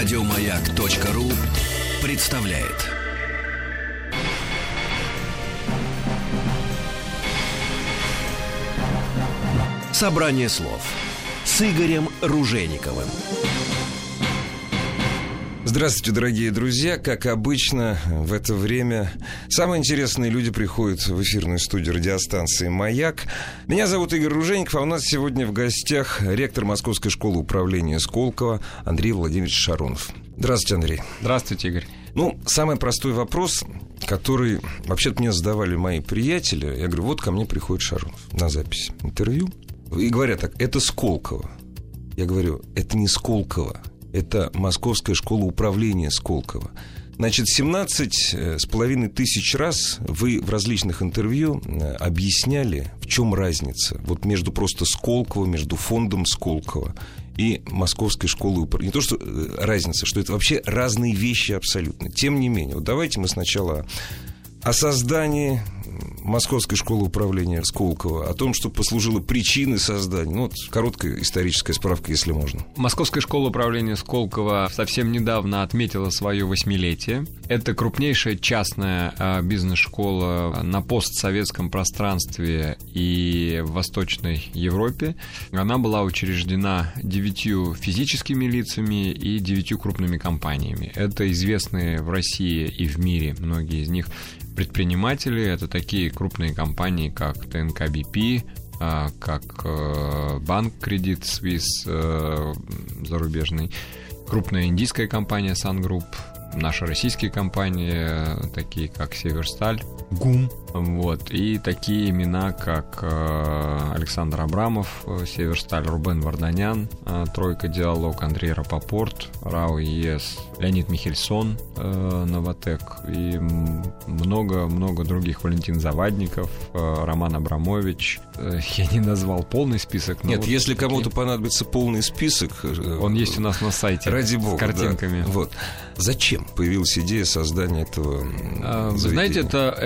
Радиомаяк.ру представляет. Собрание слов с Игорем Ружейниковым. Здравствуйте, дорогие друзья. Как обычно, в это время самые интересные люди приходят в эфирную студию радиостанции «Маяк». Меня зовут Игорь Ружейников, а у нас сегодня в гостях ректор Московской школы управления Сколково Андрей Владимирович Шаронов. Здравствуйте, Андрей. Здравствуйте, Игорь. Ну, самый простой вопрос, который вообще-то мне задавали мои приятели. Я говорю, вот ко мне приходит Шаронов на запись интервью. И говорят так, это Сколково. Я говорю, это не Сколково. Это Московская школа управления Сколково. Значит, 17,5 тысяч раз вы в различных интервью объясняли, в чем разница вот между просто Сколково, между фондом Сколково и Московской школой управления. Не то, что разница, что это вообще разные вещи абсолютно. Тем не менее, вот давайте мы сначала о создании Московской школы управления Сколково, о том, что послужило причиной создания. Ну, вот короткая историческая справка, если можно. Московская школа управления Сколково совсем недавно отметила свое 8-летие. Это крупнейшая частная бизнес-школа на постсоветском пространстве и в Восточной Европе. Она была учреждена 9 физическими лицами и 9 крупными компаниями. Это известные в России и в мире, многие из них, предприниматели. Это такие крупные компании, как ТНК БП, как банк Credit Suisse зарубежный, крупная индийская компания Sun Group, наши российские компании, такие как Северсталь, ГУМ, вот, и такие имена, как Александр Абрамов, Северсталь, Рубен Варданян, Тройка Диалог, Андрей Рапопорт, РАО ЕС, Леонид Михельсон, Новатэк и много-много других, Валентин Завадников, Роман Абрамович. Я не назвал полный список. Но нет, вот если такие. Кому-то понадобится полный список, он есть у нас на сайте. Ради бога, с картинками. Да. Вот. Зачем появилась идея создания этого заведения? Вы знаете,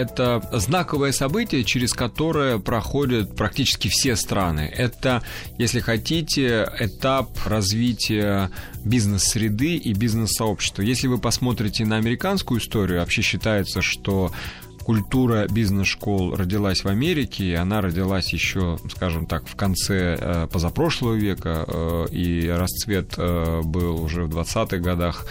это знаковое событие, через которое проходят практически все страны. Это, если хотите, этап развития бизнес-среды и бизнес-сообщества. Если вы посмотрите на американскую историю, вообще считается, что культура бизнес-школ родилась в Америке, и она родилась еще, скажем так, в конце позапрошлого века, и расцвет был уже в 20-х годах.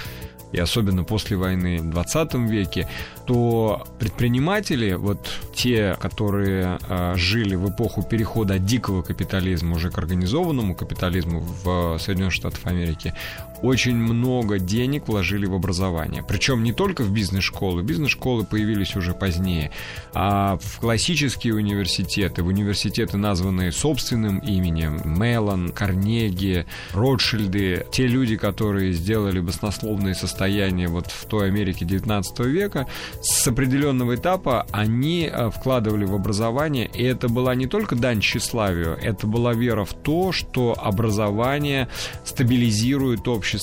И особенно после войны в 20 веке, то предприниматели, вот те, которые жили в эпоху перехода от дикого капитализма уже к организованному капитализму в Соединенных Штатах Америки, очень много денег вложили в образование. Причем не только в бизнес-школы. Бизнес-школы появились уже позднее. А в классические университеты, в университеты, названные собственным именем, Меллон, Карнеги, Ротшильды, те люди, которые сделали баснословные состояния вот в той Америке 19 века, с определенного этапа они вкладывали в образование. И это была не только дань тщеславию, это была вера в то, что образование стабилизирует общество,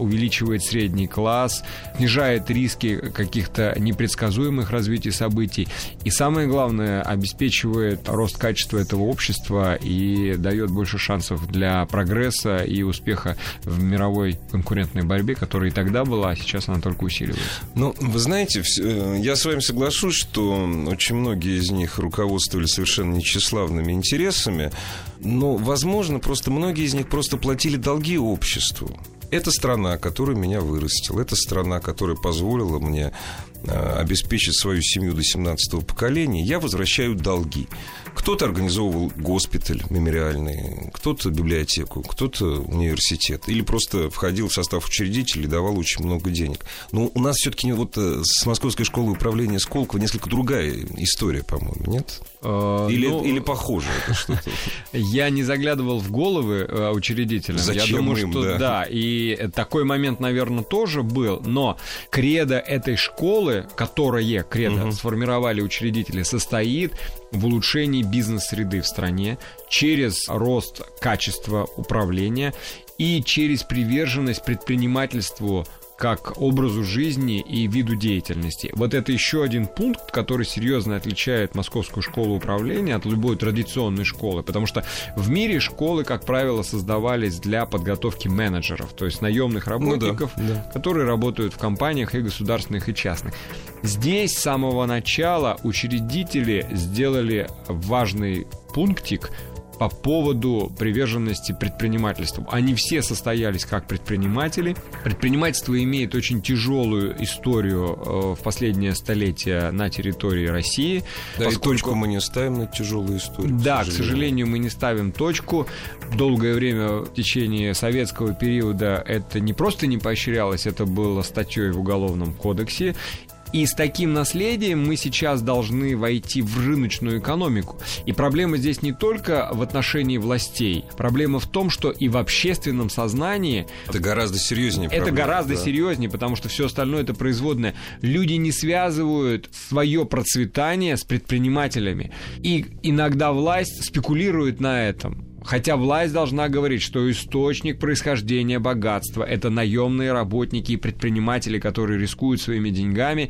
увеличивает средний класс, снижает риски каких-то непредсказуемых развитий событий и, самое главное, обеспечивает рост качества этого общества и дает больше шансов для прогресса и успеха в мировой конкурентной борьбе, которая и тогда была, а сейчас она только усиливается. Ну, вы знаете, я с вами соглашусь, что очень многие из них руководствовались совершенно нечиславными интересами, но, возможно, просто многие из них просто платили долги обществу. Это страна, которая меня вырастила. Это страна, которая позволила мне обеспечить свою семью до 17-го поколения. Я возвращаю долги. Кто-то организовывал госпиталь мемориальный, кто-то библиотеку, кто-то университет. Или просто входил в состав учредителей и давал очень много денег. Но у нас все-таки вот с Московской школой управления Сколково несколько другая история, по-моему, нет? Или похоже это что-то? Я не заглядывал в головы учредителям. Зачем им, да. И такой момент, наверное, тоже был. Но кредо этой школы, которое кредо сформировали учредители, состоит в улучшении бизнес-среды в стране через рост качества управления и через приверженность предпринимательству как образу жизни и виду деятельности. Вот это еще один пункт, который серьезно отличает Московскую школу управления от любой традиционной школы, потому что в мире школы, как правило, создавались для подготовки менеджеров, то есть наемных работников, которые работают в компаниях и государственных, и частных. Здесь с самого начала учредители сделали важный пунктик по поводу приверженности предпринимательству. Они все состоялись как предприниматели. Предпринимательство имеет очень тяжелую историю в последнее столетие на территории России. Да, поскольку... и точку мы не ставим на тяжелую историю. Да, к сожалению, мы не ставим точку. Долгое время в течение советского периода это не просто не поощрялось, это было статьей в Уголовном кодексе. И с таким наследием мы сейчас должны войти в рыночную экономику. И проблема здесь не только в отношении властей. Проблема в том, что и в общественном сознании... Это гораздо серьезнее. Это проблема, гораздо серьезнее, потому что все остальное это производное. Люди не связывают свое процветание с предпринимателями. И иногда власть спекулирует на этом. Хотя власть должна говорить, что источник происхождения богатства – это наемные работники и предприниматели, которые рискуют своими деньгами,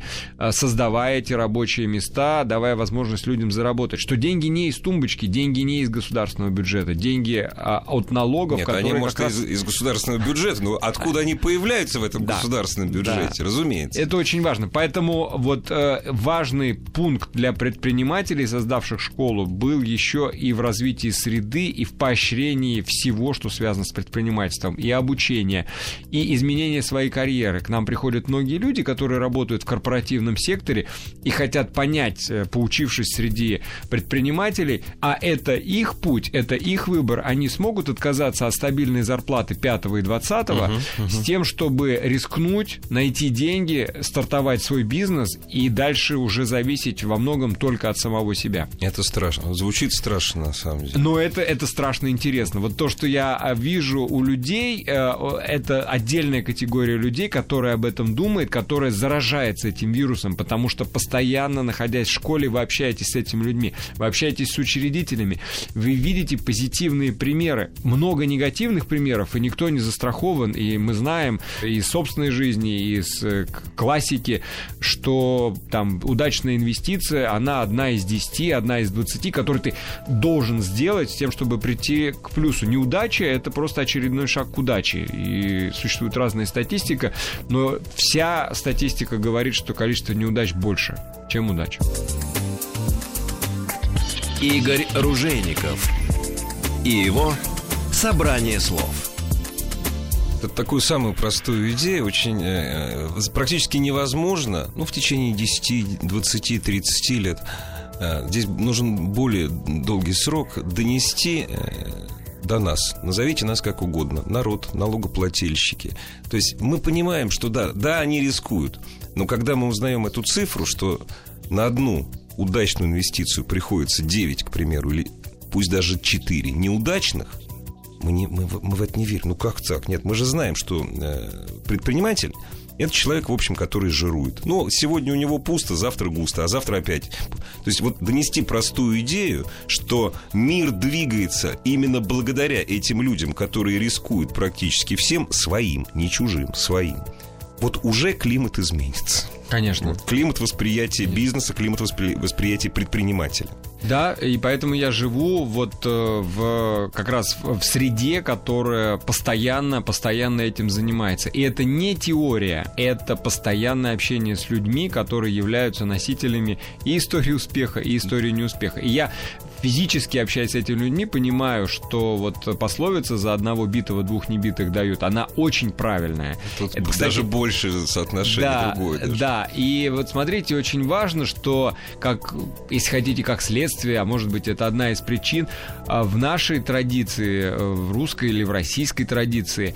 создавая эти рабочие места, давая возможность людям заработать. Что деньги не из тумбочки, деньги не из государственного бюджета, деньги от налогов, нет, которые... Нет, они, может, раз... из государственного бюджета, но откуда они появляются в этом государственном бюджете, разумеется. Это очень важно. Поэтому вот важный пункт для предпринимателей, создавших школу, был еще и в развитии среды, и в поощрении всего, что связано с предпринимательством, и обучение, и изменение своей карьеры. К нам приходят многие люди, которые работают в корпоративном секторе и хотят понять, поучившись среди предпринимателей, а это их путь, это их выбор, они смогут отказаться от стабильной зарплаты 5-го и 20-го с тем, чтобы рискнуть, найти деньги, стартовать свой бизнес и дальше уже зависеть во многом только от самого себя. Это страшно. Звучит страшно, на самом деле. Но это страшно. Интересно. Вот то, что я вижу у людей, это отдельная категория людей, которая об этом думает, которая заражается этим вирусом, потому что постоянно, находясь в школе, вы общаетесь с этими людьми, вы общаетесь с учредителями, вы видите позитивные примеры. Много негативных примеров, и никто не застрахован, и мы знаем из собственной жизни, из классики, что там удачная инвестиция, она 1 из 10, 1 из 20, которую ты должен сделать с тем, чтобы прийти к плюсу. Неудача — это просто очередной шаг к удаче. И существует разная статистика, но вся статистика говорит, что количество неудач больше, чем удач. Игорь Ружейников и его собрание слов. Такую самую простую идею очень практически невозможно, в течение 10, 20, 30 лет. Здесь нужен более долгий срок донести до нас. Назовите нас как угодно. Народ, налогоплательщики. То есть мы понимаем, что да, они рискуют. Но когда мы узнаем эту цифру, что на одну удачную инвестицию приходится 9, к примеру, или пусть даже 4 неудачных, мы в это не верим. Ну как так? Нет, мы же знаем, что предприниматель — это человек, в общем, который жирует. Но сегодня у него пусто, завтра густо, а завтра опять. То есть вот донести простую идею, что мир двигается именно благодаря этим людям, которые рискуют практически всем своим, не чужим, своим. Вот уже климат изменится. Конечно. Вот, климат восприятия бизнеса, климат восприятия предпринимателя. Да, и поэтому я живу как раз в среде, которая постоянно этим занимается. И это не теория, это постоянное общение с людьми, которые являются носителями и истории успеха, и истории неуспеха. И я физически, общаясь с этими людьми, понимаю, что вот пословица «за одного битого 2 небитых дают», она очень правильная. Тут это, кстати, даже больше соотношение другое. Даже. Да, и вот смотрите, очень важно, что, если хотите, как следствие, а может быть, это одна из причин, в нашей традиции, в русской или в российской традиции,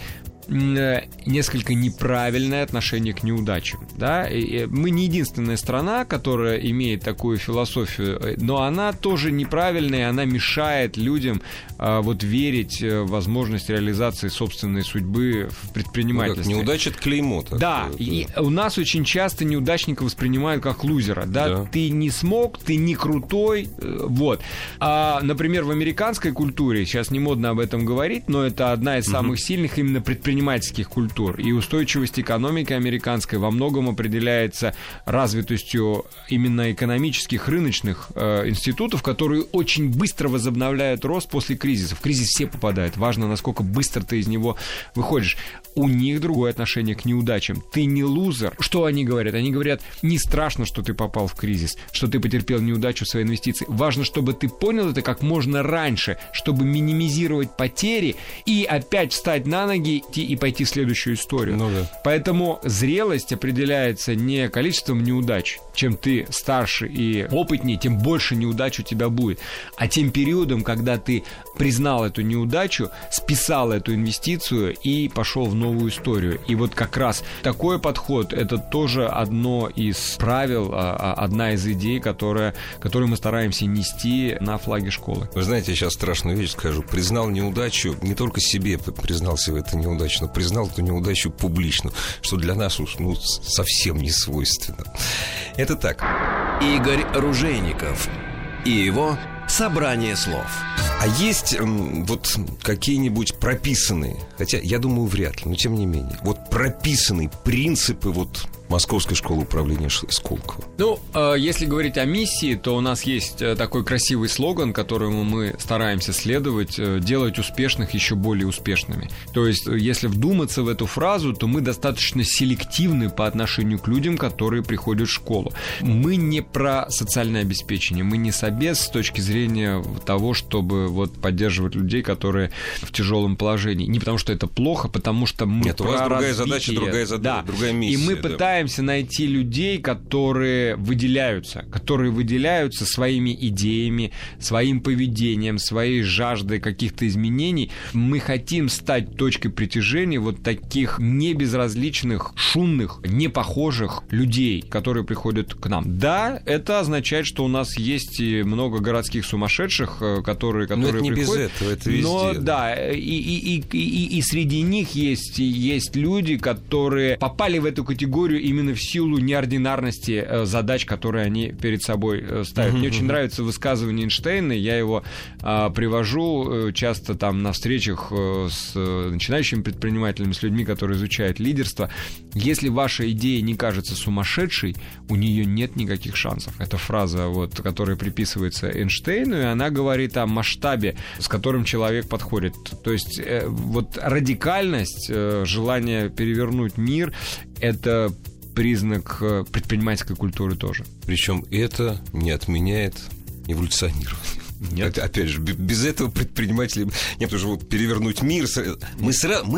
несколько неправильное отношение к неудачам. Да? И мы не единственная страна, которая имеет такую философию, но она тоже неправильная, она мешает людям верить в возможность реализации собственной судьбы в предпринимательстве. Неудача — это клеймо. Да, и у нас очень часто неудачника воспринимают как лузера. Да? Ты не смог, ты не крутой. Вот. А, например, в американской культуре, сейчас не модно об этом говорить, но это одна из самых сильных именно предпринимательств. предпринимательских культур, и устойчивость экономики американской во многом определяется развитостью именно экономических рыночных институтов, которые очень быстро возобновляют рост после кризиса. В кризис все попадают. Важно, насколько быстро ты из него выходишь. У них другое отношение к неудачам. Ты не лузер. Что они говорят? Они говорят, не страшно, что ты попал в кризис, что ты потерпел неудачу в своей инвестиции. Важно, чтобы ты понял это как можно раньше, чтобы минимизировать потери и опять встать на ноги и пойти в следующую историю. Ну, да. Поэтому зрелость определяется не количеством неудач. Чем ты старше и опытнее, тем больше неудач у тебя будет. А тем периодом, когда ты признал эту неудачу, списал эту инвестицию и пошел в новую историю. И вот как раз такой подход — это тоже одно из правил, одна из идей, которую мы стараемся нести на флаге школы. Вы знаете, я сейчас страшную вещь скажу. Признал неудачу, не только себе признался в этой неудаче, но признал эту неудачу публично, что для нас уж совсем не свойственно. Это так. Игорь Ружейников и его «Собрание слов». А есть вот какие-нибудь прописанные, хотя, я думаю, вряд ли, но тем не менее, вот прописанные принципы вот Московской школы управления Сколково? Ну, если говорить о миссии, то у нас есть такой красивый слоган, которому мы стараемся следовать: делать успешных еще более успешными. То есть, если вдуматься в эту фразу, то мы достаточно селективны по отношению к людям, которые приходят в школу. Мы не про социальное обеспечение, мы не собес с точки зрения того, чтобы вот поддерживать людей, которые в тяжелом положении. Не потому, что это плохо, потому что мы про развитие. Нет, у вас другая задача, другая задача, да, другая миссия. И мы пытаемся найти людей, которые выделяются своими идеями, своим поведением, своей жаждой каких-то изменений. Мы хотим стать точкой притяжения вот таких небезразличных, шумных, непохожих людей, которые приходят к нам. Да, это означает, что у нас есть много городских сумасшедших, которые приходят. Но это не без этого, это везде. Но да, и среди них есть люди, которые попали в эту категорию именно в силу неординарности задач, которые они перед собой ставят. Мне очень нравится высказывание Эйнштейна, я его привожу часто там на встречах с начинающими предпринимателями, с людьми, которые изучают лидерство. Если ваша идея не кажется сумасшедшей, у нее нет никаких шансов. Это фраза, которая приписывается Эйнштейну, и она говорит о масштабе, с которым человек подходит. То есть радикальность, желание перевернуть мир — это признак предпринимательской культуры тоже. Причем это не отменяет эволюционирование. Нет. Опять же, без этого предприниматели... Нет, потому что перевернуть мир... Мы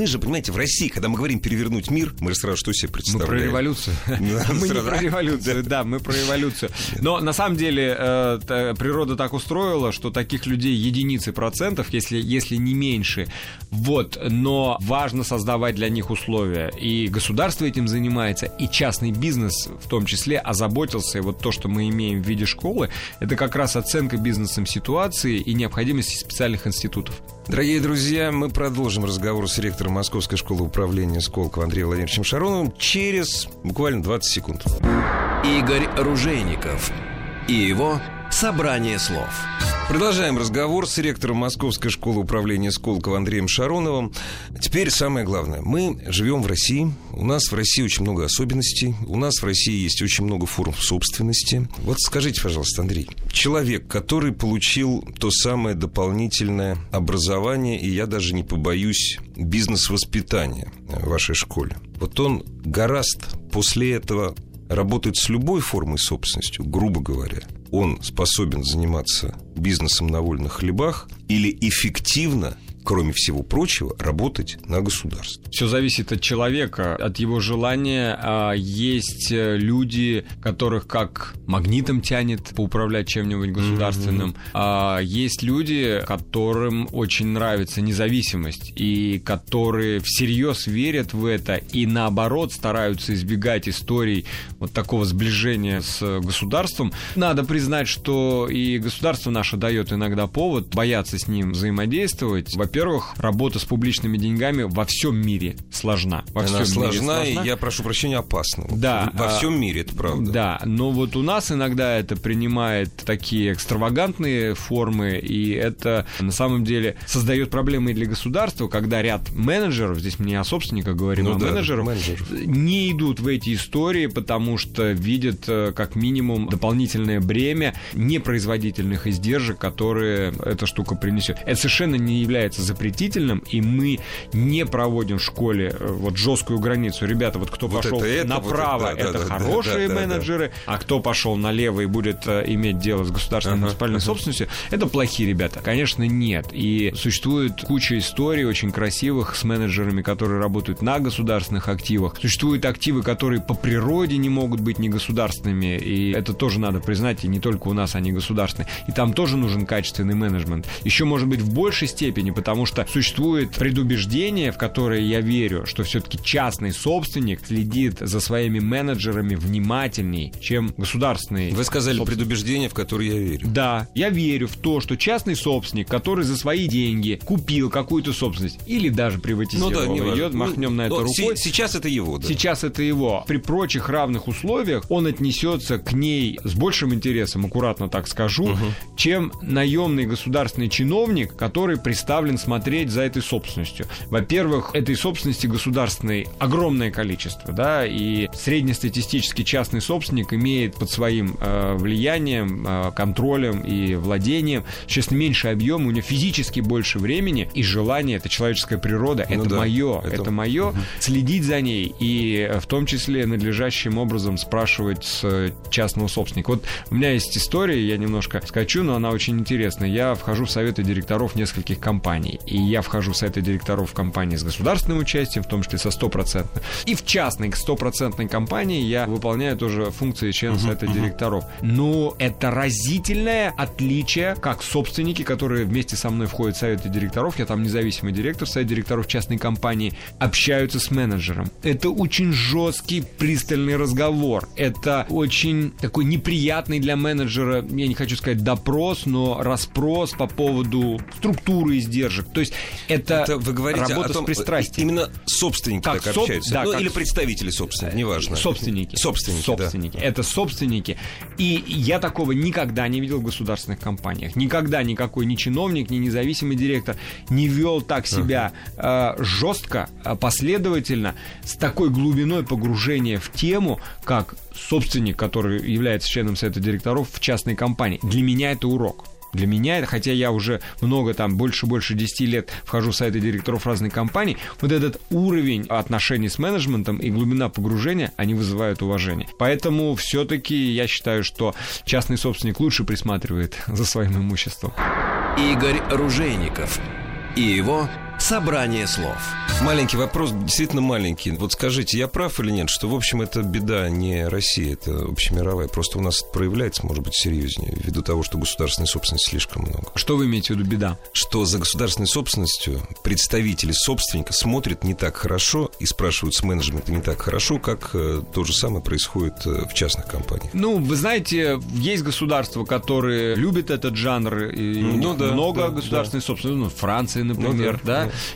же, понимаете, в России, когда мы говорим перевернуть мир, мы же сразу что себе представляем? Мы про революцию. Мы не про революцию, да, мы про эволюцию. Но на самом деле природа так устроила, что таких людей единицы процентов, если не меньше. Но важно создавать для них условия. И государство этим занимается, и частный бизнес в том числе озаботился. И то, что мы имеем в виде школы, это как раз оценка бизнесом ситуации и необходимости специальных институтов. Дорогие друзья, мы продолжим разговор с ректором Московской школы управления Сколково Андреем Владимировичем Шароновым через буквально 20 секунд. Игорь Ружейников и его «Собрание слов». Продолжаем разговор с ректором Московской школы управления Сколково Андреем Шароновым. Теперь самое главное. Мы живем в России. У нас в России очень много особенностей. У нас в России есть очень много форм собственности. Скажите, пожалуйста, Андрей, человек, который получил то самое дополнительное образование, и я даже не побоюсь, бизнес-воспитание в вашей школе. Он гораст после этого работает с любой формой собственностью, грубо говоря. Он способен заниматься бизнесом на вольных хлебах или эффективно, кроме всего прочего, работать на государство. Все зависит от человека, от его желания. Есть люди, которых как магнитом тянет поуправлять чем-нибудь государственным. Есть люди, которым очень нравится независимость, и которые всерьез верят в это, и наоборот стараются избегать историй такого сближения с государством. Надо признать, что и государство наше дает иногда повод бояться с ним взаимодействовать. во-первых, работа с публичными деньгами во всем мире сложна. Она сложна, и, я прошу прощения, опасна. Да, во всем мире, это правда. Да, но вот у нас иногда это принимает такие экстравагантные формы, и это на самом деле создает проблемы и для государства, когда ряд менеджеров, здесь мы не о собственниках говорим, а менеджеров, не идут в эти истории, потому что видят как минимум дополнительное бремя непроизводительных издержек, которые эта штука принесет. Это совершенно не является запретительным, и мы не проводим в школе вот жесткую границу. Ребята, вот кто вот пошел направо, это хорошие менеджеры, а кто пошел налево и будет иметь дело с государственной муниципальной собственностью, это плохие ребята. Конечно, нет. И существует куча историй очень красивых с менеджерами, которые работают на государственных активах. Существуют активы, которые по природе не могут быть не государственными, и это тоже надо признать, и не только у нас они государственные. И там тоже нужен качественный менеджмент. Еще, может быть, в большей степени, потому что существует предубеждение, в которое я верю, что все-таки частный собственник следит за своими менеджерами внимательней, чем государственный. Вы сказали предубеждение, в которое я верю. Да, я верю в то, что частный собственник, который за свои деньги купил какую-то собственность или даже приватизировал ее, махнем на это рукой. Сейчас это его, да. Сейчас это его. При прочих равных условиях он отнесется к ней с большим интересом, аккуратно так скажу, чем наемный государственный чиновник, который приставлен смотреть за этой собственностью. Во-первых, этой собственности государственной огромное количество, да, и среднестатистический частный собственник имеет под своим влиянием, контролем и владением, честно, меньше объема, у него физически больше времени и желание, это человеческая природа, это мое, следить за ней и в том числе надлежащим образом спрашивать с частного собственника. Вот у меня есть история, я немножко скачу, но она очень интересная. Я вхожу в советы директоров нескольких компаний, и я вхожу в советы директоров компаний с государственным участием, в том числе со 100%. И в частной, 100% компании я выполняю тоже функции члена совета директоров. Но это разительное отличие, как собственники, которые вместе со мной входят в советы директоров, я там независимый директор, совет директоров частной компании, общаются с менеджером. Это очень жесткий, пристальный разговор. Это очень такой неприятный для менеджера, я не хочу сказать допрос, но распрос по поводу структуры издержек. То есть это вы говорите работа о том, с пристрастием. Именно собственники как так общаются. Да, или представители собственников, неважно. Собственники. Да. Это собственники. И я такого никогда не видел в государственных компаниях. Никогда никакой ни чиновник, ни независимый директор не вел так себя жестко, последовательно, с такой глубиной погружения в тему, как собственник, который является членом совета директоров в частной компании. Для меня это урок. Для меня, хотя я уже много, там, больше 10 лет вхожу в советы директоров разных компаний, вот этот уровень отношений с менеджментом и глубина погружения, они вызывают уважение. Поэтому все-таки я считаю, что частный собственник лучше присматривает за своим имуществом. Игорь Ружейников и его «Собрание слов». Маленький вопрос, действительно маленький. Вот скажите, я прав или нет, что, в общем, это беда не России, это общемировая. Просто у нас проявляется, может быть, серьезнее, ввиду того, что государственной собственности слишком много. Что вы имеете в виду беда? Что за государственной собственностью представители собственника смотрят не так хорошо и спрашивают с менеджмента не так хорошо, как то же самое происходит в частных компаниях. Ну, вы знаете, есть государства, которые любят этот жанр, и много государственной собственности. Ну, Франция, например,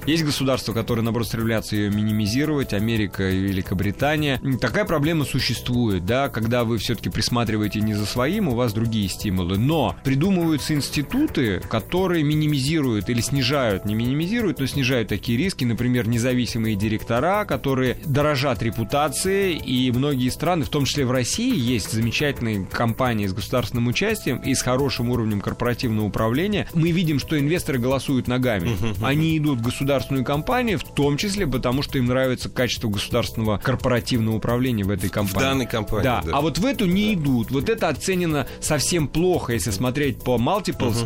Есть государства, которые, наоборот, стремятся ее минимизировать, Америка и Великобритания. Такая проблема существует, да, когда вы все-таки присматриваете не за своим, у вас другие стимулы. Но придумываются институты, которые минимизируют или снижают, не минимизируют, но снижают такие риски. Например, независимые директора, которые дорожат репутацией, и многие страны, в том числе в России, есть замечательные компании с государственным участием и с хорошим уровнем корпоративного управления. Мы видим, что инвесторы голосуют ногами. Они идут в государственную компанию, в том числе потому, что им нравится качество государственного корпоративного управления в этой компании. В данной компании, да. А вот в эту не идут. Вот это оценено совсем плохо, если смотреть по multiples,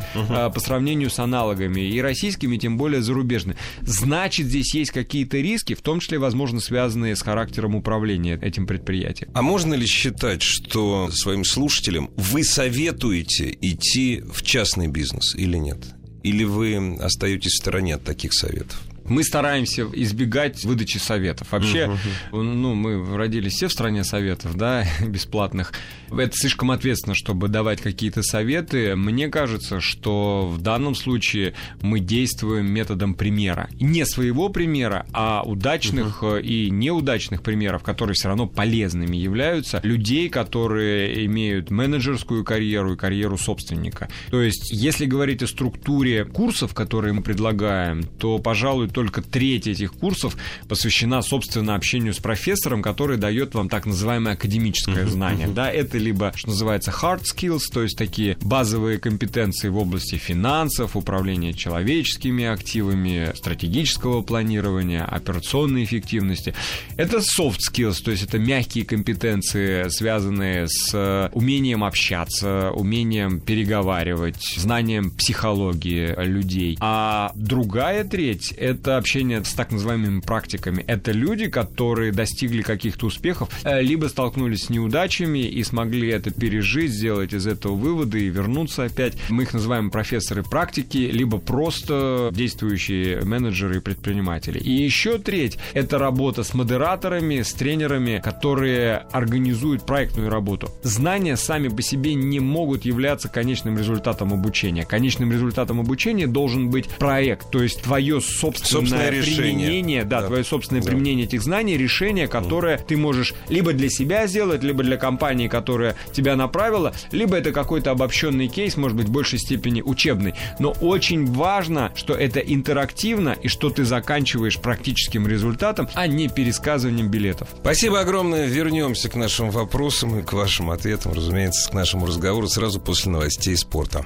по сравнению с аналогами, и российскими, тем более зарубежными. Значит, здесь есть какие-то риски, в том числе, возможно, связанные с характером управления этим предприятием. А можно ли считать, что своим слушателям вы советуете идти в частный бизнес или нет? Или вы остаетесь в стороне от таких советов? Мы стараемся избегать выдачи советов. Вообще, мы родились все в стране советов, да, бесплатных. Это слишком ответственно, чтобы давать какие-то советы. Мне кажется, что в данном случае мы действуем методом примера. Не своего примера, а удачных и неудачных примеров, которые все равно полезными являются, людей, которые имеют менеджерскую карьеру и карьеру собственника. То есть, если говорить о структуре курсов, которые мы предлагаем, то, пожалуй, только треть этих курсов посвящена, собственно, общению с профессором, который дает вам так называемое академическое знание. Да, это либо, что называется, hard skills, то есть такие базовые компетенции в области финансов, управления человеческими активами, стратегического планирования, операционной эффективности. Это soft skills, то есть это мягкие компетенции, связанные с умением общаться, умением переговаривать, знанием психологии людей. А другая треть — это общение с так называемыми практиками. Это люди, которые достигли каких-то успехов, либо столкнулись с неудачами и смогли это пережить, сделать из этого выводы и вернуться опять. Мы их называем профессоры практики, либо просто действующие менеджеры и предприниматели. И еще треть — это работа с модераторами, с тренерами, которые организуют проектную работу. Знания сами по себе не могут являться конечным результатом обучения. Конечным результатом обучения должен быть проект, то есть твое собственное применение, твое собственное применение этих знаний, решение, которое ты можешь либо для себя сделать, либо для компании, которая тебя направила, либо это какой-то обобщенный кейс, может быть, в большей степени учебный. Но очень важно, что это интерактивно и что ты заканчиваешь практическим результатом, а не пересказыванием билетов. Спасибо огромное. Вернемся к нашим вопросам и к вашим ответам, разумеется, к нашему разговору сразу после новостей спорта.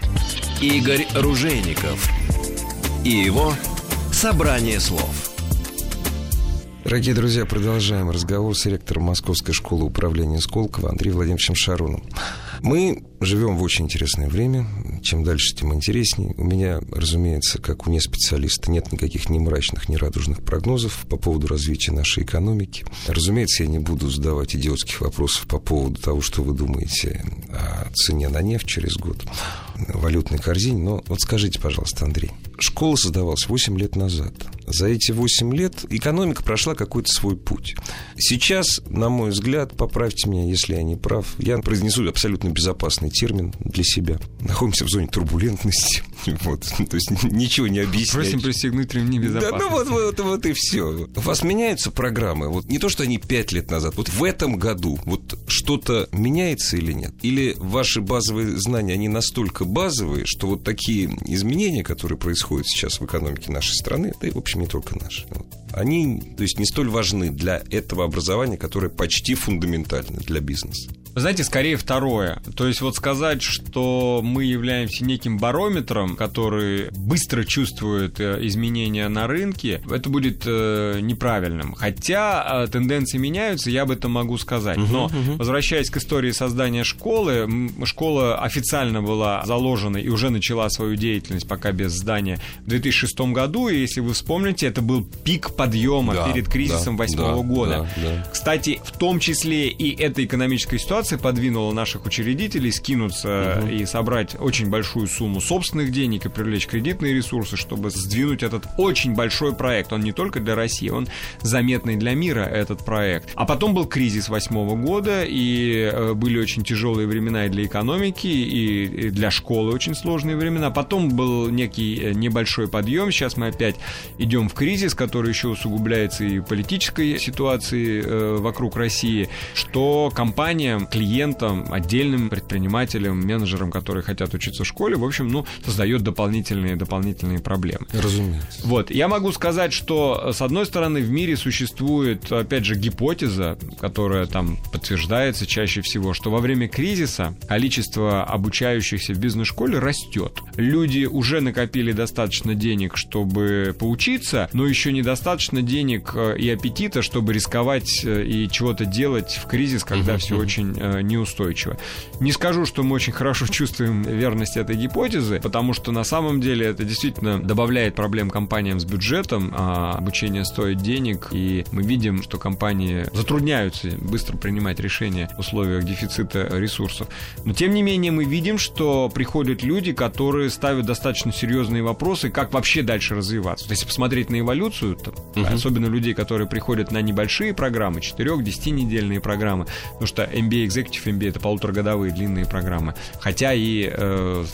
Игорь Ружейников и его собрание слов. Дорогие друзья, продолжаем разговор с ректором Московской школы управления Сколково Андреем Владимировичем Шаруновым. Мы живем в очень интересное время. Чем дальше, тем интереснее. У меня, разумеется, как у неспециалиста, нет никаких ни мрачных, ни радужных прогнозов по поводу развития нашей экономики. Разумеется, я не буду задавать идиотских вопросов по поводу того, что вы думаете о цене на нефть через год, валютной корзине. Но вот скажите, пожалуйста, Андрей, школа создавалась 8 лет назад. За эти 8 лет экономика прошла какой-то свой путь. Сейчас, на мой взгляд, поправьте меня, если я не прав, я произнесу абсолютно безопасный термин для себя. Находимся в зоне турбулентности. Вот. То есть ничего не объяснять. Просим пристегнуть ремни безопасности. Да, ну вот и все. У вас меняются программы. Вот не то, что они 5 лет назад. Вот в этом году вот что-то меняется или нет? Или ваши базовые знания, они настолько базовые, что вот такие изменения, которые происходят сейчас в экономике нашей страны, да и, в общем, не только наши, вот, они, то есть, не столь важны для этого образования, которое почти фундаментально для бизнеса? Вы знаете, скорее второе. То есть вот сказать, что мы являемся неким барометром, который быстро чувствует изменения на рынке, это будет неправильным. Хотя тенденции меняются, я об этом могу сказать. Но возвращаясь к истории создания школы, школа официально была заложена и уже начала свою деятельность, пока без здания, в 2006 году. И если вы вспомните, это был пик подъема перед кризисом 2008 года. Кстати, в том числе и эта экономическая ситуация подвинула наших учредителей скинуться и собрать очень большую сумму собственных денег и привлечь кредитные ресурсы, чтобы сдвинуть этот очень большой проект. Он не только для России, он заметный для мира, этот проект. А потом был кризис 2008 года, и были очень тяжелые времена и для экономики, и для школы очень сложные времена. Потом был некий небольшой подъем. Сейчас мы опять идем в кризис, который еще усугубляется и политической ситуацией вокруг России, что компаниям, клиентам, отдельным предпринимателям, менеджерам, которые хотят учиться в школе, в общем, создает дополнительные проблемы. Разумеется. Вот. Я могу сказать, что, с одной стороны, в мире существует, опять же, гипотеза, которая там подтверждается чаще всего, что во время кризиса количество обучающихся в бизнес-школе растет. Люди уже накопили достаточно денег, чтобы поучиться, но еще недостаточно денег и аппетита, чтобы рисковать и чего-то делать в кризис, когда все очень неустойчива. Не скажу, что мы очень хорошо чувствуем верность этой гипотезы, потому что на самом деле это действительно добавляет проблем компаниям с бюджетом, а обучение стоит денег, и мы видим, что компании затрудняются быстро принимать решения в условиях дефицита ресурсов. Но тем не менее мы видим, что приходят люди, которые ставят достаточно серьезные вопросы, как вообще дальше развиваться. То есть, если посмотреть на эволюцию, то, особенно людей, которые приходят на небольшие программы, 4-10-недельные программы, потому что MBA, Executive MBA — это полуторагодовые длинные программы, хотя и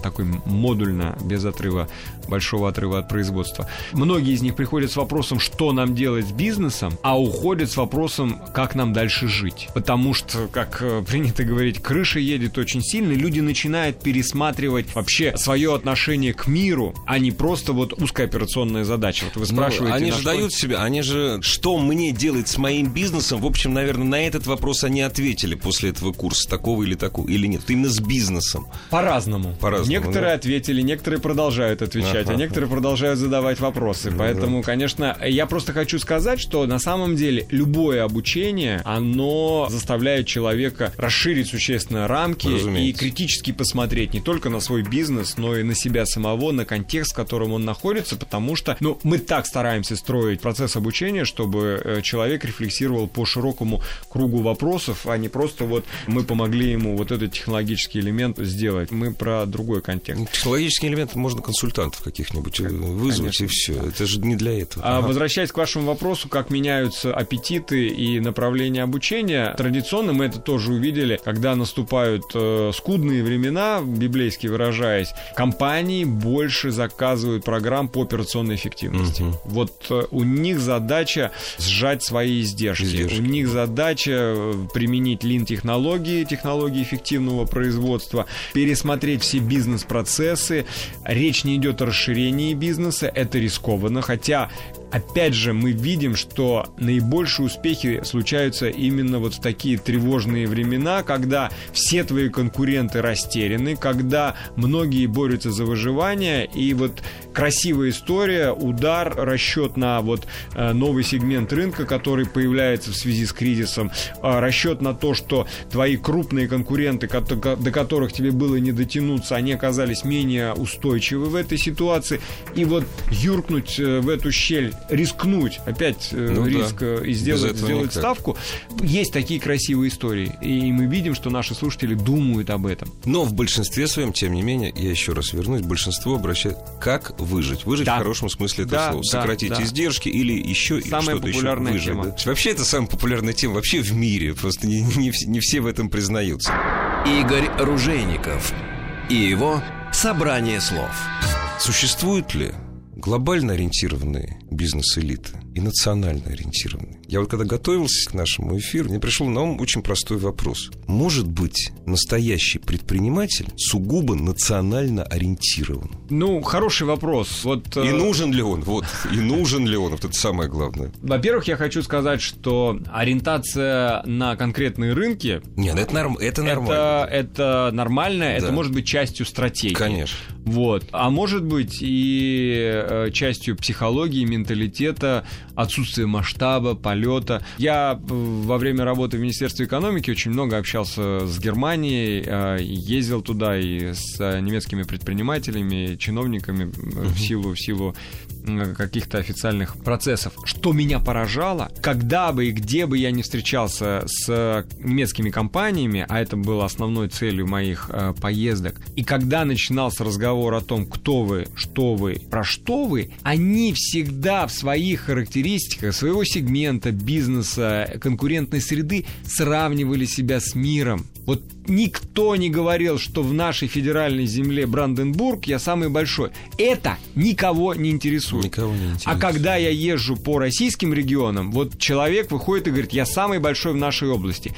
такой модульно, без отрыва, большого отрыва от производства. Многие из них приходят с вопросом, что нам делать с бизнесом, а уходят с вопросом, как нам дальше жить. Потому что, как принято говорить, крыша едет очень сильно, люди начинают пересматривать вообще свое отношение к миру, а не просто вот узкая операционная задача. Вот вы спрашиваете, они же дают себя, они же, что мне делать с моим бизнесом? В общем, наверное, на этот вопрос они ответили после этого курса, такого или такого, или нет. Именно с бизнесом. По-разному. Некоторые ответили, некоторые продолжают отвечать, а некоторые продолжают задавать вопросы. Поэтому, конечно, я просто хочу сказать, что на самом деле любое обучение, оно заставляет человека расширить существенно рамки и критически посмотреть не только на свой бизнес, но и на себя самого, на контекст, в котором он находится, потому что, мы так стараемся строить процесс обучения, чтобы человек рефлексировал по широкому кругу вопросов, а не просто вот мы помогли ему вот этот технологический элемент сделать. Мы про другой контекст. Технологический элемент можно консультантов каких-нибудь вызвать, конечно, и все. Да. Это же не для этого. Возвращаясь к вашему вопросу, как меняются аппетиты и направления обучения, традиционно мы это тоже увидели, когда наступают скудные времена, библейски выражаясь, компании больше заказывают программ по операционной эффективности. Вот у них задача сжать свои издержки. У них задача применить лин-технологии, технологии эффективного производства, пересмотреть все бизнес-процессы. Речь не идет о расширении бизнеса, это рискованно, хотя... Опять же, мы видим, что наибольшие успехи случаются именно вот в такие тревожные времена, когда все твои конкуренты растеряны, когда многие борются за выживание, и вот красивая история, удар, расчет на вот новый сегмент рынка, который появляется в связи с кризисом, расчет на то, что твои крупные конкуренты, до которых тебе было не дотянуться, они оказались менее устойчивы в этой ситуации, и вот юркнуть в эту щель, рискнуть, опять риск, и сделать ставку. Есть такие красивые истории, и мы видим, что наши слушатели думают об этом. Но в большинстве своем, тем не менее, я еще раз вернусь, большинство обращает, как выжить. Выжить в хорошем смысле этого слова. Сократить издержки или еще самая что-то еще выжить. Да? Вообще, это самая популярная тема вообще в мире. Просто не все в этом признаются. Игорь Ружейников и его собрание слов. Существует ли глобально ориентированные бизнес-элиты и национально ориентированные? Я вот когда готовился к нашему эфиру, мне пришел на ум очень простой вопрос. Может быть, настоящий предприниматель сугубо национально ориентирован? Хороший вопрос. И нужен ли он? Вот это самое главное. Во-первых, я хочу сказать, что ориентация на конкретные рынки... Нет, это нормально. Это нормально, это может быть частью стратегии. Конечно. А может быть и частью психологии, менталитета, отсутствия масштаба, полета. Я во время работы в Министерстве экономики очень много общался с Германией, ездил туда и с немецкими предпринимателями, чиновниками в силу каких-то официальных процессов. Что меня поражало, когда бы и где бы я не встречался с немецкими компаниями, а это было основной целью моих поездок, и когда начинался разговор о том, кто вы, что вы, про что вы, они всегда в своих характеристиках своего сегмента, бизнеса, конкурентной среды сравнивали себя с миром. Вот никто не говорил, что в нашей федеральной земле Бранденбург я самый большой. Это никого не интересует. А когда я езжу по российским регионам, вот человек выходит и говорит, я самый большой в нашей области.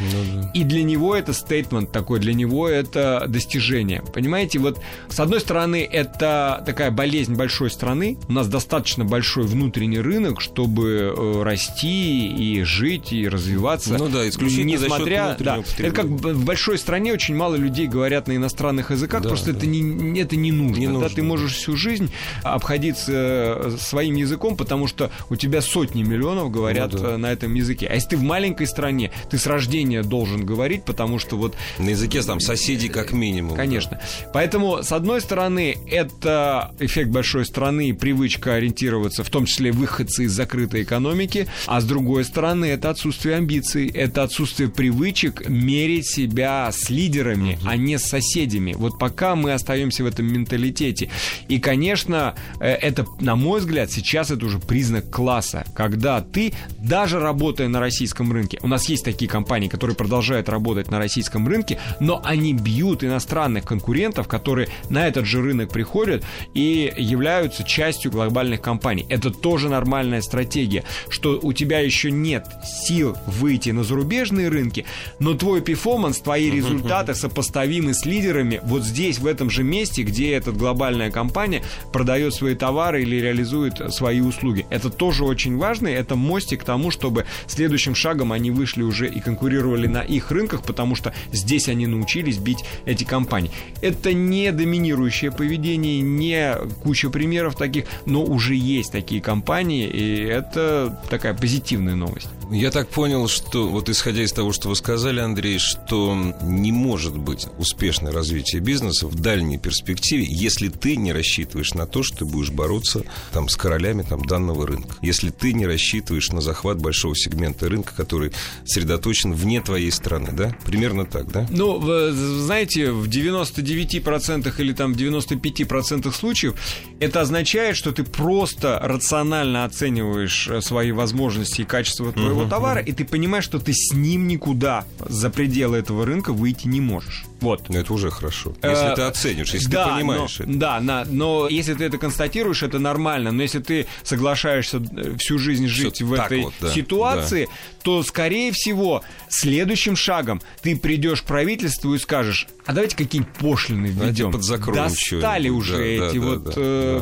И для него это стейтмент такой, для него это достижение. Понимаете, вот с одной стороны, это такая болезнь большой страны. У нас достаточно большой внутренний рынок, чтобы расти и жить, и развиваться. Исключительно несмотря... за счет внутреннего потребления. Это как в большом большой стране очень мало людей говорят на иностранных языках, да, просто да. Это не нужно. Да, ты можешь всю жизнь обходиться своим языком, потому что у тебя сотни миллионов говорят на этом языке. А если ты в маленькой стране, ты с рождения должен говорить, потому что вот... На языке там соседей как минимум. Конечно. Да. Поэтому, с одной стороны, это эффект большой страны, привычка ориентироваться, в том числе выходцы из закрытой экономики, а с другой стороны, это отсутствие амбиций, это отсутствие привычек мерить себя с лидерами, а не с соседями. Вот пока мы остаемся в этом менталитете. И, конечно, это, на мой взгляд, сейчас это уже признак класса, когда ты, даже работая на российском рынке, у нас есть такие компании, которые продолжают работать на российском рынке, но они бьют иностранных конкурентов, которые на этот же рынок приходят и являются частью глобальных компаний. Это тоже нормальная стратегия, что у тебя еще нет сил выйти на зарубежные рынки, но твой перформанс, твои результаты сопоставимы с лидерами вот здесь, в этом же месте, где эта глобальная компания продает свои товары или реализует свои услуги. Это тоже очень важно, это мостик к тому, чтобы следующим шагом они вышли уже и конкурировали на их рынках, потому что здесь они научились бить эти компании. Это не доминирующее поведение, не куча примеров таких, но уже есть такие компании, и это такая позитивная новость. Я так понял, что, вот исходя из того, что вы сказали, Андрей, что не может быть успешное развитие бизнеса в дальней перспективе, если ты не рассчитываешь на то, что ты будешь бороться там, с королями там, данного рынка. Если ты не рассчитываешь на захват большого сегмента рынка, который сосредоточен вне твоей страны, да? Примерно так, да? Ну, знаете, в 99% или там, в 95% случаев это означает, что ты просто рационально оцениваешь свои возможности и качество твоего товара, и ты понимаешь, что ты с ним никуда за пределы этого рынка выйти не можешь. Вот. Но это уже хорошо. Если ты оценишь, если ты понимаешь это. Да, но если ты это констатируешь, это нормально. Но если ты соглашаешься всю жизнь жить в этой ситуации, то, скорее всего, следующим шагом ты придешь к правительству и скажешь: а давайте какие-нибудь пошлины введем. Достали уже эти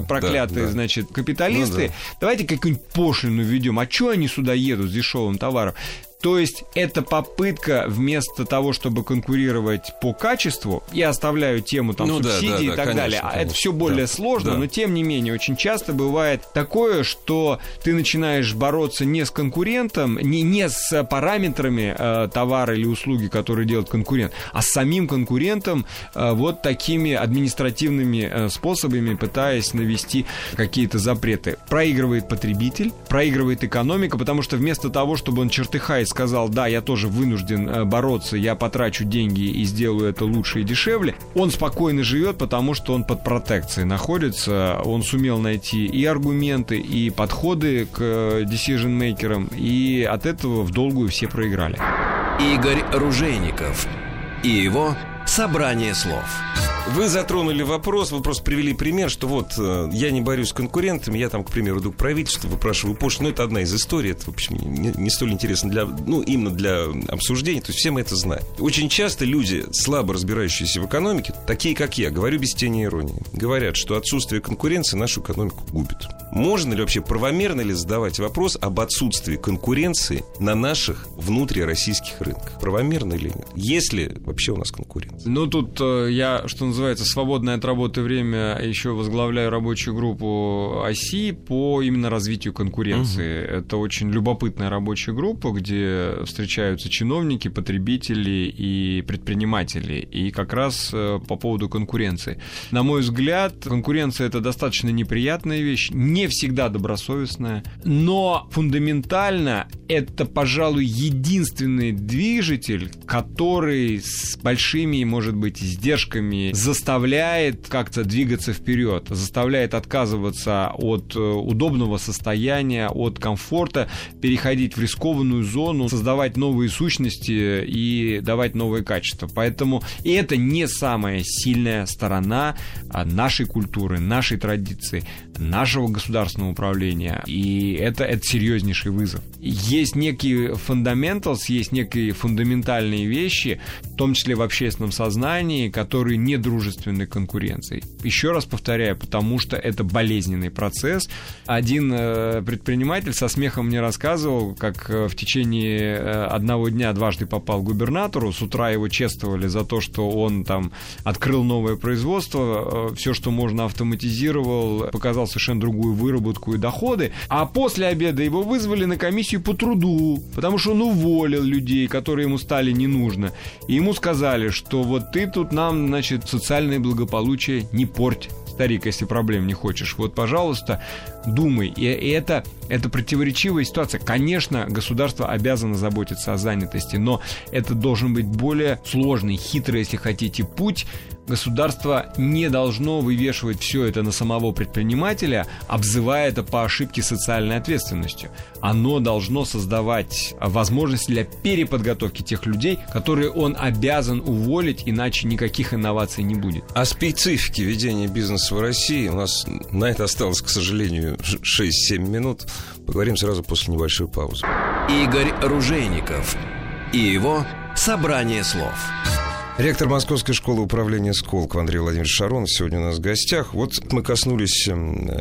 проклятые, значит, капиталисты. Давайте какую-нибудь пошлину введем. А чё они сюда едут с дешевым товаром? То есть это попытка вместо того, чтобы конкурировать по качеству, я оставляю тему там субсидий и так далее. Конечно. Это все более сложно, но тем не менее очень часто бывает такое, что ты начинаешь бороться не с конкурентом, не с параметрами товара или услуги, которые делает конкурент, а с самим конкурентом вот такими административными способами, пытаясь навести какие-то запреты. Проигрывает потребитель, проигрывает экономика, потому что вместо того, чтобы он чертыхаясь сказал: да, я тоже вынужден бороться, я потрачу деньги и сделаю это лучше и дешевле, он спокойно живет, потому что он под протекцией находится, он сумел найти и аргументы, и подходы к decision-мейкерам, и от этого в долгую все проиграли. Игорь Ружейников и его «Собрание слов». Вы затронули вопрос, вы просто привели пример, что вот я не борюсь с конкурентами, я там, к примеру, иду к правительству, выпрашиваю пошлину, но это одна из историй, это, в общем, не столь интересно для, именно для обсуждения, то есть все мы это знаем. Очень часто люди, слабо разбирающиеся в экономике, такие, как я, говорю без тени иронии, говорят, что отсутствие конкуренции нашу экономику губит. Можно ли вообще, правомерно ли задавать вопрос об отсутствии конкуренции на наших внутрироссийских рынках? Правомерно или нет? Есть ли вообще у нас конкуренция? Ну, тут я, что называется, свободное от работы время, еще возглавляю рабочую группу ОСИ по именно развитию конкуренции. Это очень любопытная рабочая группа, где встречаются чиновники, потребители и предприниматели. И как раз по поводу конкуренции. На мой взгляд, конкуренция — это достаточно неприятная вещь, не всегда добросовестная, но фундаментально это, пожалуй, единственный движитель, который с большими, может быть, издержками заставляет как-то двигаться вперед, заставляет отказываться от удобного состояния, от комфорта, переходить в рискованную зону, создавать новые сущности и давать новые качества. Поэтому и это не самая сильная сторона нашей культуры, нашей традиции, нашего государственного управления. И это серьезнейший вызов. Есть некие фундаментальные вещи, том числе в общественном сознании, которые не дружественны конкуренции. Еще раз повторяю, потому что это болезненный процесс. Один предприниматель со смехом мне рассказывал, как в течение одного дня дважды попал к губернатору. С утра его чествовали за то, что он там открыл новое производство, все, что можно, автоматизировал, показал совершенно другую выработку и доходы. А после обеда его вызвали на комиссию по труду, потому что он уволил людей, которые ему стали не нужно. И ему сказали, что вот ты тут нам, значит, социальное благополучие не порть, старик, если проблем не хочешь. Вот, пожалуйста, думай. И это противоречивая ситуация. Конечно, государство обязано заботиться о занятости, но это должен быть более сложный, хитрый, если хотите, путь. Государство не должно вывешивать все это на самого предпринимателя, обзывая это по ошибке социальной ответственностью. Оно должно создавать возможность для переподготовки тех людей, которые он обязан уволить, иначе никаких инноваций не будет. О специфике ведения бизнеса в России у нас на это осталось, к сожалению, 6-7 минут. Поговорим сразу после небольшой паузы. Игорь Ружейников и его «Собрание слов». Ректор Московской школы управления «Сколково» Андрей Владимирович Шаронов сегодня у нас в гостях. Вот мы коснулись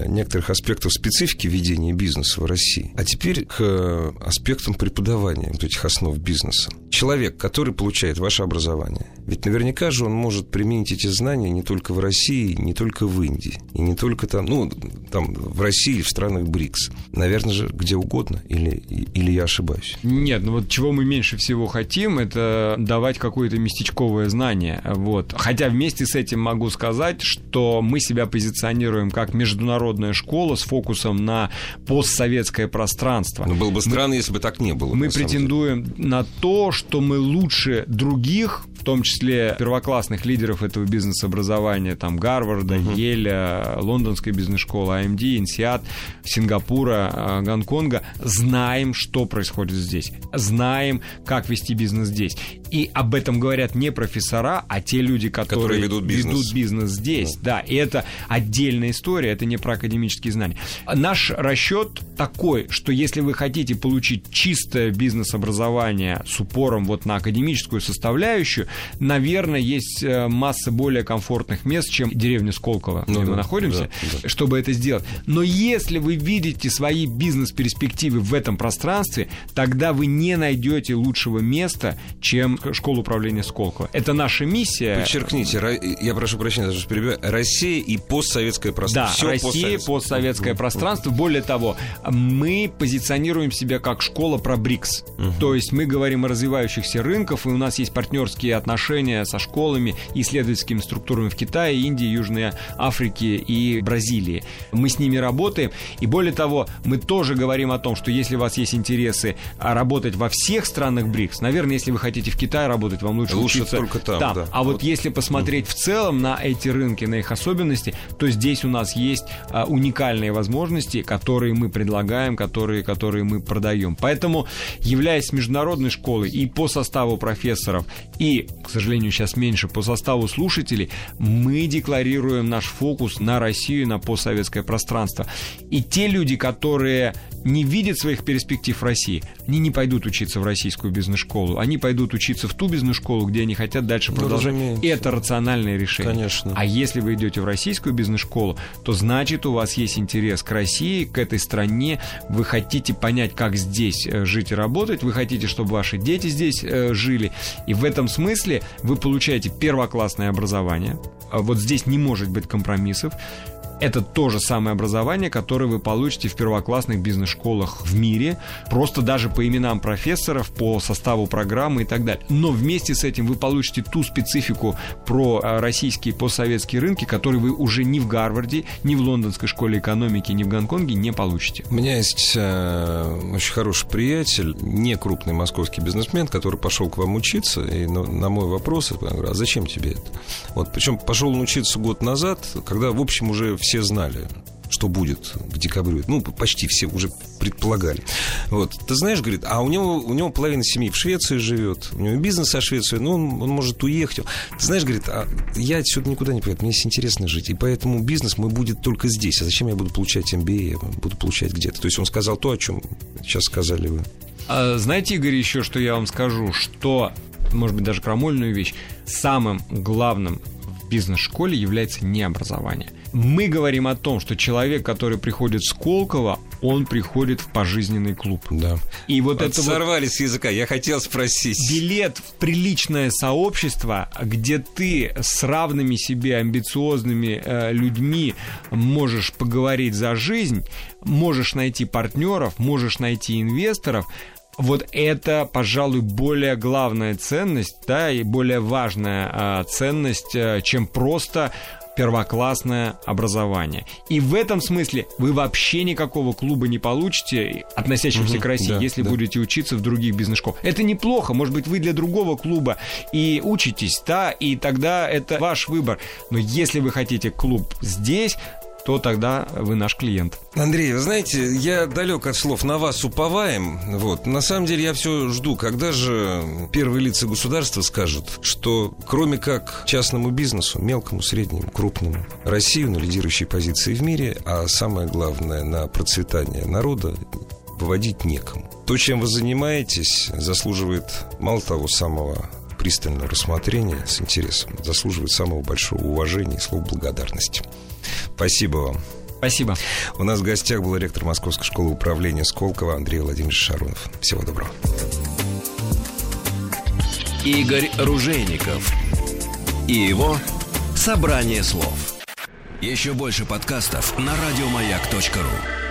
некоторых аспектов специфики ведения бизнеса в России. А теперь к аспектам преподавания вот этих основ бизнеса. Человек, который получает ваше образование, ведь наверняка же он может применить эти знания не только в России, не только в Индии, и не только там, ну, там в России, в странах БРИКС. Наверное же, где угодно, или я ошибаюсь? Нет, ну вот чего мы меньше всего хотим, это давать какое-то местечковое знания. Вот. Хотя вместе с этим могу сказать, что мы себя позиционируем как международная школа с фокусом на постсоветское пространство. Но было бы странно, если бы так не было. Мы претендуем на то, что мы лучше других, в том числе первоклассных лидеров этого бизнес-образования, там, Гарварда, Йеля, Лондонской бизнес-школы, АМД, INSEAD, Сингапура, Гонконга, знаем, что происходит здесь, знаем, как вести бизнес здесь. И об этом говорят не профессора, а те люди, которые ведут бизнес здесь. Да, и это отдельная история, это не про академические знания. Наш расчет такой, что если вы хотите получить чистое бизнес-образование с упором вот на академическую составляющую, наверное, есть масса более комфортных мест, чем деревня Сколково, где мы находимся, чтобы это сделать. Но если вы видите свои бизнес-перспективы в этом пространстве, тогда вы не найдете лучшего места, чем школа управления Сколково. Это наша миссия. Подчеркните, я прошу прощения, что перебиваю. Россия и постсоветское пространство. Да, Россия, постсоветское пространство. Более того, мы позиционируем себя как школа про БРИКС. То есть мы говорим о развивающихся рынках, и у нас есть партнерские отношения со школами и исследовательскими структурами в Китае, Индии, Южной Африке и Бразилии. Мы с ними работаем. И более того, мы тоже говорим о том, что если у вас есть интересы работать во всех странах БРИКС, наверное, если вы хотите в Китае работать, вам лучше только там. Да. А вот если посмотреть в целом на эти рынки, на их особенности, то здесь у нас есть уникальные возможности, которые мы предлагаем, которые мы продаем. Поэтому, являясь международной школой и по составу профессоров, и, к сожалению, сейчас меньше, по составу слушателей, мы декларируем наш фокус на Россию, на постсоветское пространство. И те люди, которые не видят своих перспектив в России, они не пойдут учиться в российскую бизнес-школу, они пойдут учиться в ту бизнес-школу, где они хотят дальше продолжать. Это рациональное решение. Конечно. А если вы идете в российскую бизнес-школу, то значит, у вас есть интерес к России, к этой стране, вы хотите понять, как здесь жить и работать, вы хотите, чтобы ваши дети здесь жили, и в этом смысле вы получаете первоклассное образование, вот здесь не может быть компромиссов. Это то же самое образование, которое вы получите в первоклассных бизнес-школах в мире, просто даже по именам профессоров, по составу программы и так далее. Но вместе с этим вы получите ту специфику про российские постсоветские рынки, которые вы уже ни в Гарварде, ни в Лондонской школе экономики, ни в Гонконге не получите. У меня есть очень хороший приятель, не крупный московский бизнесмен, который пошел к вам учиться, и на мой вопрос, я говорю, а зачем тебе это? Вот, причем пошел он учиться год назад, когда, в общем, уже все знали, что будет к декабрю. Ну, почти все уже предполагали. Вот. Ты знаешь, говорит, а у него половина семьи в Швеции живет, у него бизнес со Швецией, но он может уехать. Ты знаешь, говорит, а я отсюда никуда не поеду, мне здесь интересно жить, и поэтому бизнес мой будет только здесь. А зачем я буду получать MBA? Я буду получать где-то. То есть он сказал то, о чем сейчас сказали вы. Знаете, Игорь, еще что я вам скажу, что может быть, даже крамольную вещь. Самым главным в бизнес-школе является не образование. Мы говорим о том, что человек, который приходит с Колково, он приходит в пожизненный клуб. Да. И вот это сорвались с языка, я хотел спросить. Билет в приличное сообщество, где ты с равными себе амбициозными людьми можешь поговорить за жизнь, можешь найти партнеров, можешь найти инвесторов. Вот это, пожалуй, более главная ценность, да, и более важная ценность, чем просто первоклассное образование. И в этом смысле вы вообще никакого клуба не получите, относящегося к России, да, если будете учиться в других бизнес-школах. Это неплохо, может быть, вы для другого клуба и учитесь, да, и тогда это ваш выбор. Но если вы хотите клуб здесь, то тогда вы наш клиент. Андрей, вы знаете, я далек от слов «на вас уповаем». Вот. На самом деле я все жду, когда же первые лица государства скажут, что кроме как частному бизнесу, мелкому, среднему, крупному, Россию на лидирующей позиции в мире, а самое главное, на процветание народа, выводить некому. То, чем вы занимаетесь, заслуживает мало того самого пристального рассмотрения с интересом, заслуживает самого большого уважения и слов благодарности. Спасибо вам. Спасибо. У нас в гостях был ректор Московской школы управления Сколково Андрей Владимирович Шарунов. Всего доброго. Игорь Ружейников и его «Собрание слов». Еще больше подкастов на радиомаяк.ру.